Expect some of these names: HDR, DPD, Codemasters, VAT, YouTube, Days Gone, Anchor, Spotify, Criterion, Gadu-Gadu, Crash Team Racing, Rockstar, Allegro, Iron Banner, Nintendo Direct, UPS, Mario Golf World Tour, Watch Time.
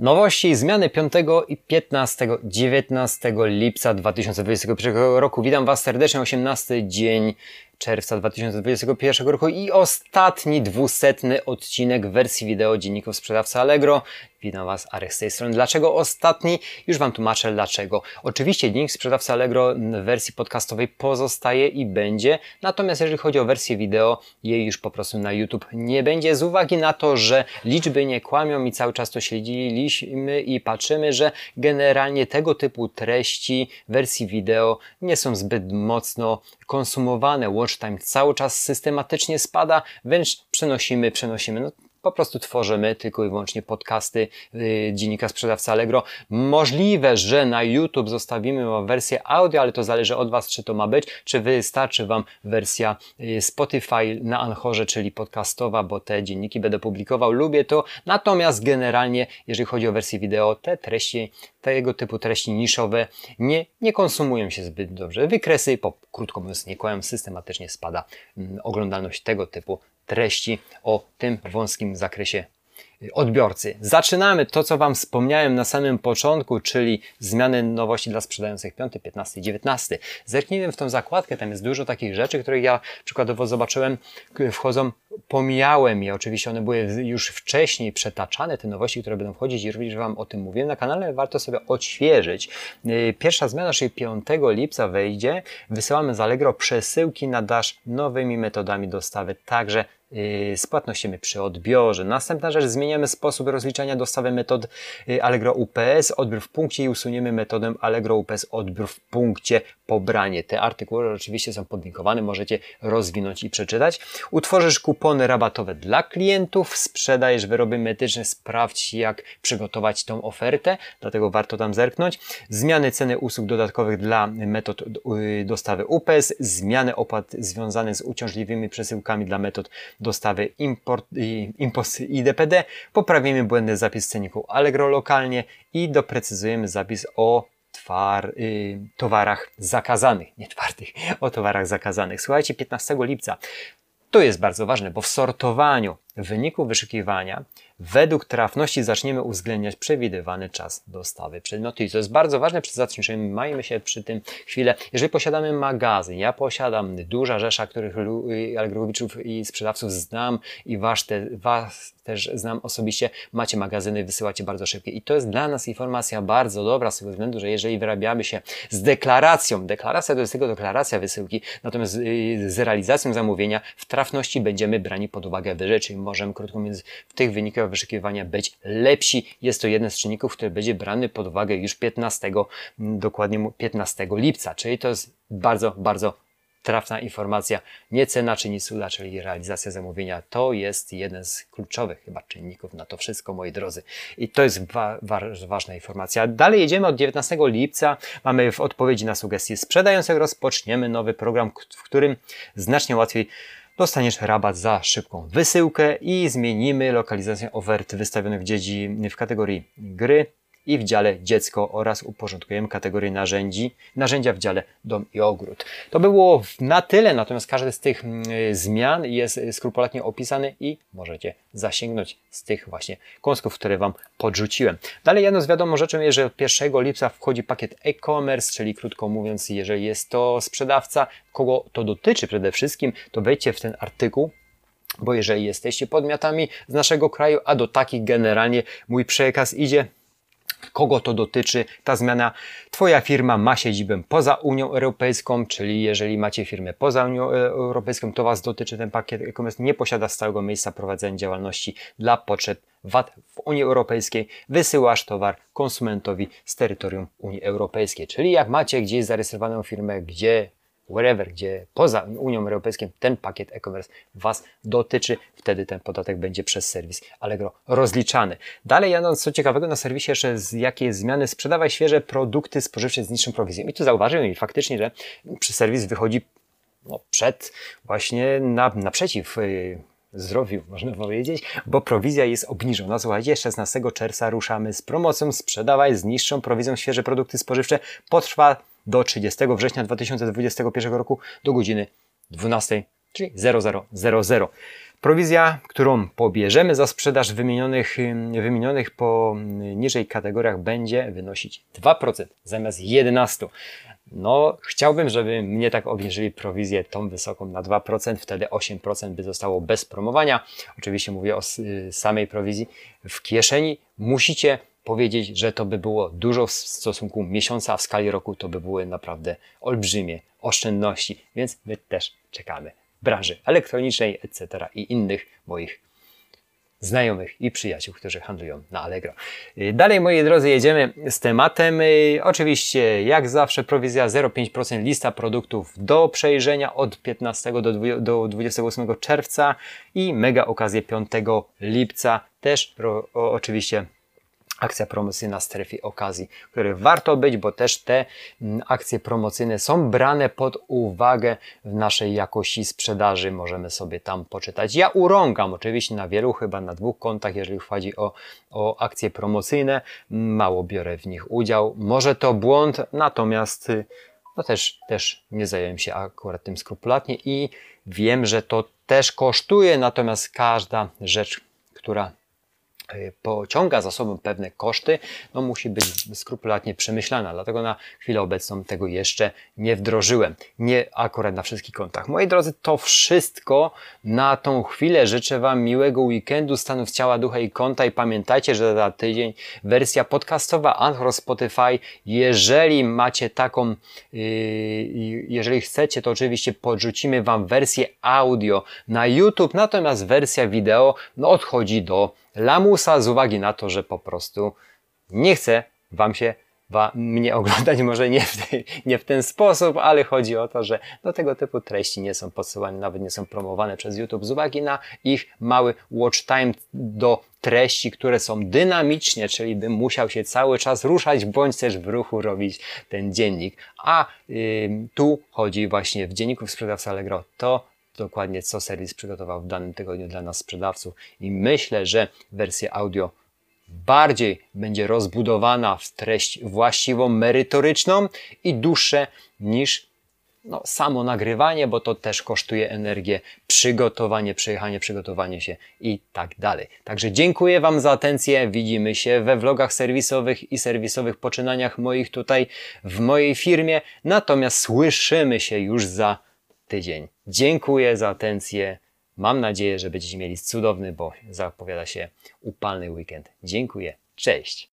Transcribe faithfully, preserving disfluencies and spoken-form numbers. Nowości i zmiany piątego i piętnastego, dziewiętnastego lipca dwa tysiące dwudziestego pierwszego roku. Witam Was serdecznie, osiemnasty dzień czerwca dwa tysiące dwudziestego pierwszego roku i ostatni dwusetny odcinek wersji wideo dzienników sprzedawcy Allegro. Witam Was, Arek z tej strony. Dlaczego ostatni? Już Wam tłumaczę dlaczego. Oczywiście dziennik sprzedawcy Allegro w wersji podcastowej pozostaje i będzie, natomiast jeżeli chodzi o wersję wideo, jej już po prostu na YouTube nie będzie, z uwagi na to, że liczby nie kłamią i cały czas to śledziliśmy i patrzymy, że generalnie tego typu treści wersji wideo nie są zbyt mocno konsumowane. Watch time cały czas systematycznie spada, wręcz przenosimy, przenosimy. No, po prostu tworzymy tylko i wyłącznie podcasty yy, dziennika sprzedawcy Allegro. Możliwe, że na YouTube zostawimy Wam wersję audio, ale to zależy od Was, czy to ma być, czy wystarczy Wam wersja yy, Spotify na Anchorze, czyli podcastowa, bo te dzienniki będę publikował. Lubię to. Natomiast generalnie, jeżeli chodzi o wersję wideo, te treści, tego typu treści niszowe nie, nie konsumują się zbyt dobrze. Wykresy, po, krótko mówiąc, nie kłamią, systematycznie spada yy, oglądalność tego typu treści o tym wąskim zakresie odbiorcy. Zaczynamy to, co Wam wspomniałem na samym początku, czyli zmiany, nowości dla sprzedających piąty, piętnasty, dziewiętnasty. Zerknijmy w tą zakładkę, tam jest dużo takich rzeczy, których ja przykładowo zobaczyłem, wchodzą, pomijałem je. Oczywiście one były już wcześniej przetaczane, te nowości, które będą wchodzić i również Wam o tym mówiłem na kanale, warto sobie odświeżyć. Pierwsza zmiana, czyli piątego lipca wejdzie, wysyłamy z Allegro przesyłki na dash nowymi metodami dostawy, także z płatnościami przy odbiorze. Następna rzecz, zmieniamy sposób rozliczania dostawy metod Allegro U P S, odbiór w punkcie i usuniemy metodę Allegro U P S, odbiór w punkcie, pobranie. Te artykuły oczywiście są podlinkowane, możecie rozwinąć i przeczytać. Utworzysz kupony rabatowe dla klientów, sprzedajesz wyroby medyczne, sprawdź jak przygotować tą ofertę, dlatego warto tam zerknąć. Zmiany ceny usług dodatkowych dla metod dostawy U P S, zmiany opłat związane z uciążliwymi przesyłkami dla metod dostawy import, impos i D P D, poprawimy błędny zapis w cenniku Allegro lokalnie i doprecyzujemy zapis o twar, y, towarach zakazanych, nie twardych, o towarach zakazanych. Słuchajcie, piętnastego lipca. To jest bardzo ważne, bo w sortowaniu wyniku wyszukiwania według trafności zaczniemy uwzględniać przewidywany czas dostawy przedmiotu. I to jest bardzo ważne, przed zatrzymajmy, majmy się przy tym chwilę. Jeżeli posiadamy magazyn, ja posiadam, duża rzesza, których Allegrowiczów i sprzedawców znam i was, te, was też znam osobiście, macie magazyny, wysyłacie bardzo szybkie. I to jest dla nas informacja bardzo dobra z tego względu, że jeżeli wyrabiamy się z deklaracją, deklaracja to jest tylko deklaracja wysyłki, natomiast z realizacją zamówienia w trafności będziemy brani pod uwagę wyżej, czyli możemy, krótko mówiąc, w tych wynikach wyszukiwania być lepsi. Jest to jeden z czynników, który będzie brany pod uwagę już piętnastego, dokładnie piętnastego lipca, czyli to jest bardzo, bardzo trafna informacja. Nie cena czyni cuda, czyli realizacja zamówienia. To jest jeden z kluczowych chyba czynników na to wszystko, moi drodzy. I to jest wa wa ważna informacja. Dalej jedziemy od dziewiętnastego lipca. Mamy w odpowiedzi na sugestie sprzedających rozpoczniemy nowy program, w którym znacznie łatwiej dostaniesz rabat za szybką wysyłkę i zmienimy lokalizację ofert wystawionych w, dziedzi, w kategorii gry i w dziale dziecko oraz uporządkujemy kategorię narzędzi, narzędzia w dziale dom i ogród. To było na tyle, natomiast każdy z tych zmian jest skrupulatnie opisany i możecie zasięgnąć z tych właśnie kąsków, które Wam podrzuciłem. Dalej jedną z wiadomą rzeczą jest, że od pierwszego lipca wchodzi pakiet e-commerce, czyli krótko mówiąc, jeżeli jest to sprzedawca, kogo to dotyczy przede wszystkim, to wejdźcie w ten artykuł, bo jeżeli jesteście podmiotami z naszego kraju, a do takich generalnie mój przekaz idzie, kogo to dotyczy ta zmiana? Twoja firma ma siedzibę poza Unią Europejską, czyli jeżeli macie firmę poza Unią Europejską, to Was dotyczy ten pakiet e-commerce, nie posiada stałego miejsca prowadzenia działalności dla potrzeb V A T w Unii Europejskiej, wysyłasz towar konsumentowi z terytorium Unii Europejskiej, czyli jak macie gdzieś zarejestrowaną firmę, gdzie wherever, gdzie poza Unią Europejską, ten pakiet e-commerce Was dotyczy, wtedy ten podatek będzie przez serwis Allegro rozliczany. Dalej, jadąc, co ciekawego na serwisie jeszcze, z jakie zmiany, sprzedawaj świeże produkty spożywcze z niższą prowizją. I tu zauważyłem i faktycznie, że przy serwis wychodzi no, przed, właśnie na, naprzeciw yy, zdrowiu, można powiedzieć, bo prowizja jest obniżona. Słuchajcie, szesnastego czerwca ruszamy z promocją, sprzedawaj z niższą prowizją świeże produkty spożywcze, potrwa do trzydziestego września dwa tysiące dwudziestego pierwszego roku do godziny dwunastej, czyli zero zero zero zero. Prowizja, którą pobierzemy za sprzedaż wymienionych, wymienionych poniżej kategoriach, będzie wynosić dwa procent zamiast jedenaście procent. No, chciałbym, żeby mnie tak obniżyli prowizję tą wysoką na dwa procent, wtedy osiem procent by zostało bez promowania. Oczywiście mówię o samej prowizji w kieszeni. Musicie powiedzieć, że to by było dużo w stosunku miesiąca, a w skali roku to by były naprawdę olbrzymie oszczędności, więc my też czekamy. Branży elektronicznej, et cetera i innych moich znajomych i przyjaciół, którzy handlują na Allegro. Dalej, moi drodzy, jedziemy z tematem. Oczywiście, jak zawsze, prowizja zero przecinek pięć procent, lista produktów do przejrzenia od piętnastego do dwudziestego ósmego czerwca i mega okazję piątego lipca. Też o, oczywiście akcja promocyjna strefy okazji, której warto być, bo też te akcje promocyjne są brane pod uwagę w naszej jakości sprzedaży. Możemy sobie tam poczytać. Ja urągam oczywiście na wielu, chyba na dwóch kontach, jeżeli chodzi o, o akcje promocyjne. Mało biorę w nich udział. Może to błąd, natomiast no też, też nie zająłem się akurat tym skrupulatnie i wiem, że to też kosztuje, natomiast każda rzecz, która pociąga za sobą pewne koszty, no musi być skrupulatnie przemyślana, dlatego na chwilę obecną tego jeszcze nie wdrożyłem, nie akurat na wszystkich kontach. Moi drodzy, to wszystko na tą chwilę. Życzę Wam miłego weekendu, stanów ciała, ducha i konta i pamiętajcie, że za tydzień wersja podcastowa Anchor, Spotify. Jeżeli macie taką, yy, jeżeli chcecie, to oczywiście podrzucimy Wam wersję audio na YouTube, natomiast wersja wideo no, odchodzi do lamusa z uwagi na to, że po prostu nie chce Wam się wa, mnie oglądać, może nie w, tej, nie w ten sposób, ale chodzi o to, że no, tego typu treści nie są podsyłane, nawet nie są promowane przez YouTube z uwagi na ich mały watch time do treści, które są dynamicznie, czyli bym musiał się cały czas ruszać, bądź też w ruchu robić ten dziennik. A yy, tu chodzi właśnie w dzienniku sprzedawcy Allegro to dokładnie co serwis przygotował w danym tygodniu dla nas sprzedawców i myślę, że wersja audio bardziej będzie rozbudowana w treść właściwą, merytoryczną i dłuższe niż no, samo nagrywanie, bo to też kosztuje energię, przygotowanie, przejechanie, przygotowanie się i tak dalej. Także dziękuję Wam za atencję, widzimy się we vlogach serwisowych i serwisowych poczynaniach moich tutaj w mojej firmie, natomiast słyszymy się już za tydzień. Dziękuję za atencję. Mam nadzieję, że będziecie mieli cudowny, bo zapowiada się upalny weekend. Dziękuję. Cześć.